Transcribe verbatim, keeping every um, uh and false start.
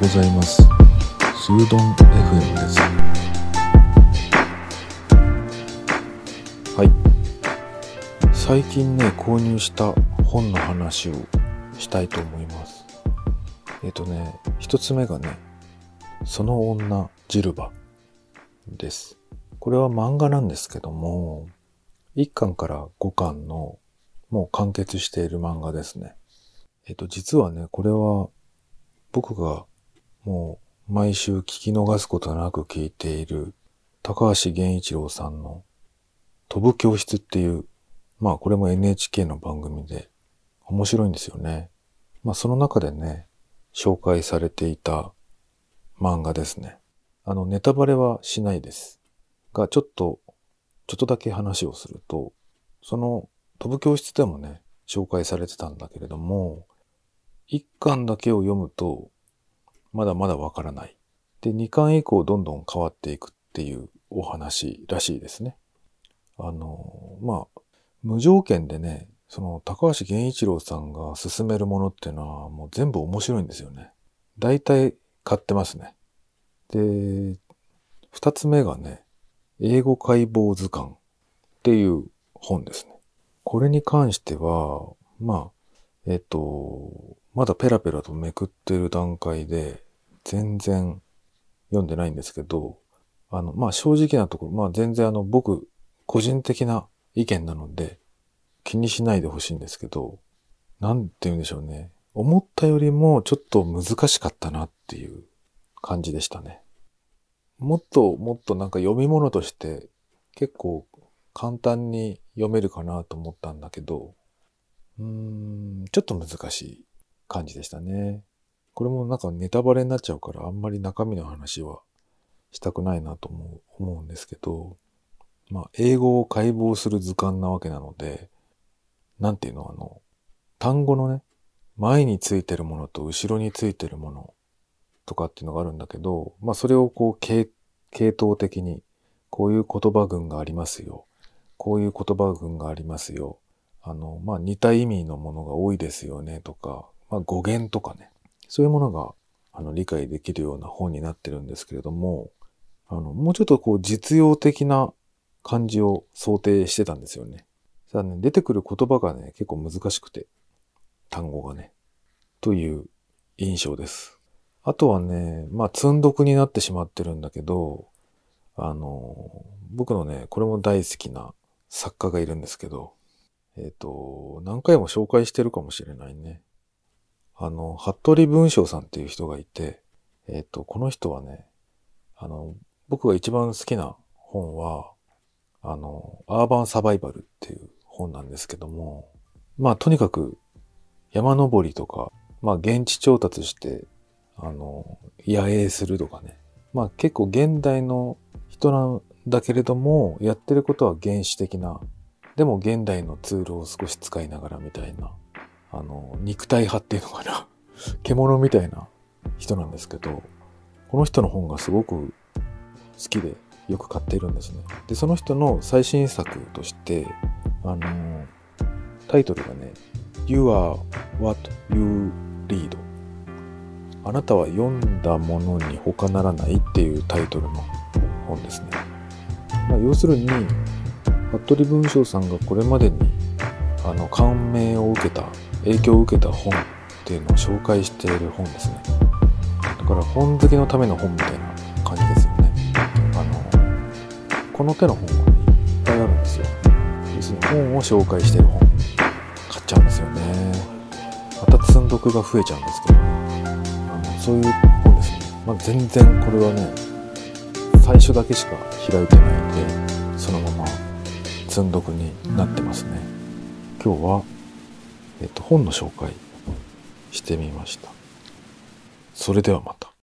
ございます。スードン エフエム です。はい、最近ね購入した本の話をしたいと思います。えっとね一つ目がねその女ジルバです。これは漫画なんですけども、いっかんからごかんのもう完結している漫画ですね。えっと実はねこれは僕がもう毎週聞き逃すことなく聞いている高橋源一郎さんの飛ぶ教室っていう、まあこれも エヌエイチケー の番組で面白いんですよね。まあその中でね紹介されていた漫画ですね。あのネタバレはしないですが、ちょっとちょっとだけ話をすると、その飛ぶ教室でもね紹介されてたんだけれども、いっかんだけを読むとまだまだわからない、でにかん以降どんどん変わっていくっていうお話らしいですね。あのまあ無条件でねその高橋源一郎さんが勧めるものっていうのはもう全部面白いんですよね。だいたい買ってますね。で、二つ目がね、英語解剖図鑑っていう本ですね。これに関しては、まあ、えっと、まだペラペラとめくってる段階で全然読んでないんですけど、あの、まあ正直なところ、まあ全然あの僕個人的な意見なので、気にしないでほしいんですけど、なんて言うんでしょうね。思ったよりもちょっと難しかったなっていう感じでしたね。もっともっとなんか読み物として結構簡単に読めるかなと思ったんだけど、うーん、ちょっと難しい感じでしたね。これもなんかネタバレになっちゃうからあんまり中身の話はしたくないなと思う、思うんですけど、まあ英語を解剖する図鑑なわけなので、なんていうの、あの、単語のね、前についてるものと後ろについてるものとかっていうのがあるんだけど、まあそれをこう系、系統的に、こういう言葉群がありますよ。こういう言葉群がありますよ。あの、まあ似た意味のものが多いですよねとか、まあ語源とかね。そういうものが、あの、理解できるような本になってるんですけれども、あの、もうちょっとこう実用的な感じを想定してたんですよね。さあね、出てくる言葉がね、結構難しくて、単語がね、という印象です。あとはね、まあ、積んどくになってしまってるんだけど、あの、僕のね、これも大好きな作家がいるんですけど、えっ、ー、と、何回も紹介してるかもしれないね。あの、服部文章さんっていう人がいて、えっ、ー、と、この人はね、あの、僕が一番好きな本は、あの、アーバンサバイバルっていう本なんですけども、まあとにかく山登りとか、まあ現地調達して、あの、野営するとかね。まあ結構現代の人なんだけれども、やってることは原始的な、でも現代のツールを少し使いながらみたいな、あの、肉体派っていうのかな。獣みたいな人なんですけど、この人の本がすごく好きで、よく買っているんですね。で、その人の最新作として、あの、タイトルがね、You are what you read。あなたは読んだものに他ならないっていうタイトルの本ですね。まあ、要するに、服部文章さんがこれまでに、あの、感銘を受けた、影響を受けた本っていうのを紹介している本ですね。だから本好きのための本みたいな感じですよね。この手の本が、ね、いっぱいあるんですよ。要するに本を紹介している本買っちゃうんですよね。また積んどくが増えちゃうんですけど、あのそういう本ですね。まあ、全然これはね最初だけしか開いてないんで、そのまま積んどくになってますね。今日は、えっと、本の紹介してみました。それではまた。